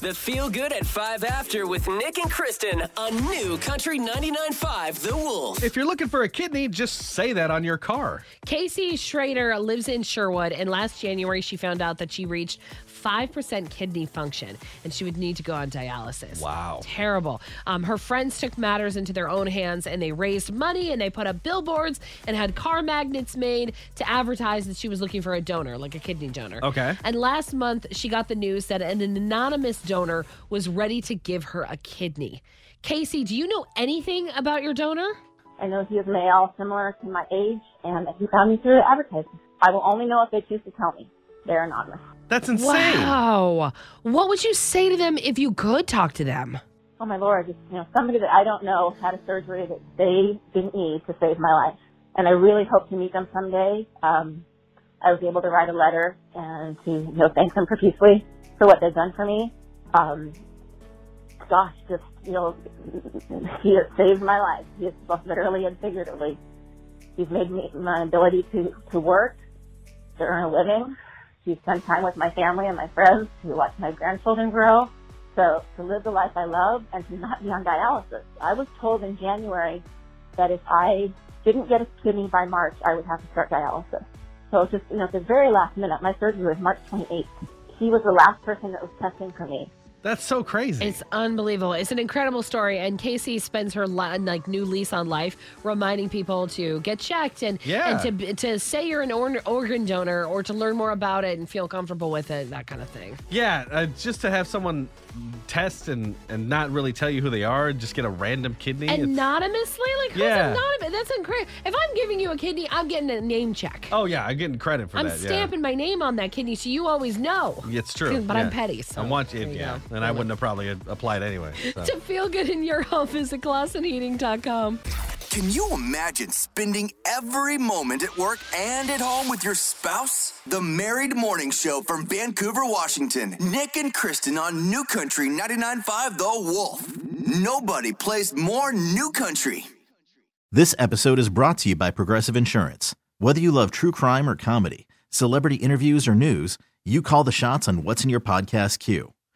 The Feel Good at 5 After with Nick and Kristen on New Country 99.5 The Wolf. If you're looking for a kidney, just say that on your car. Casey Schrader lives in Sherwood, and last January she found out that she reached 5% kidney function, and she would need to go on dialysis. Wow. Terrible. Her friends took matters into their own hands, and they raised money, and they put up billboards and had car magnets made to advertise that she was looking for a donor, like a kidney donor. Okay. And last month, she got the news that an anonymous donor was ready to give her a kidney. Casey, do you know anything about your donor? I know he was male, similar to my age, and he found me through the advertising. I will only know if they choose to tell me. They're anonymous. That's insane. Wow. What would you say to them if you could talk to them? Oh, my Lord. Somebody that I don't know had a surgery that they didn't need to save my life. And I really hope to meet them someday. I was able to write a letter and to thank them profusely for what they've done for me. He has saved my life. He has both literally and figuratively. He's made me my ability to work, to earn a living. He's spent time with my family and my friends, to watch my grandchildren grow. So to live the life I love and to not be on dialysis. I was told in January that if I didn't get a kidney by March, I would have to start dialysis. So just, at the very last minute, my surgery was March 28th. He was the last person that was testing for me. That's so crazy. It's unbelievable. It's an incredible story. And Casey spends her new lease on life reminding people to get checked and to say you're an organ donor or to learn more about it and feel comfortable with it, that kind of thing. Yeah, just to have someone test and not really tell you who they are and just get a random kidney. Anonymously? Anonymous? That's incredible. If I'm giving you a kidney, I'm getting a name check. Oh, yeah, I'm getting credit for that. I'm stamping my name on that kidney so you always know. It's true. But I'm petty. So I want you, And I wouldn't have probably applied anyway. So. To feel good in your home, visit ClausenHeating.com. Can you imagine spending every moment at work and at home with your spouse? The Married Morning Show from Vancouver, Washington. Nick and Kristen on New Country 99.5 The Wolf. Nobody plays more New Country. This episode is brought to you by Progressive Insurance. Whether you love true crime or comedy, celebrity interviews or news, you call the shots on what's in your podcast queue.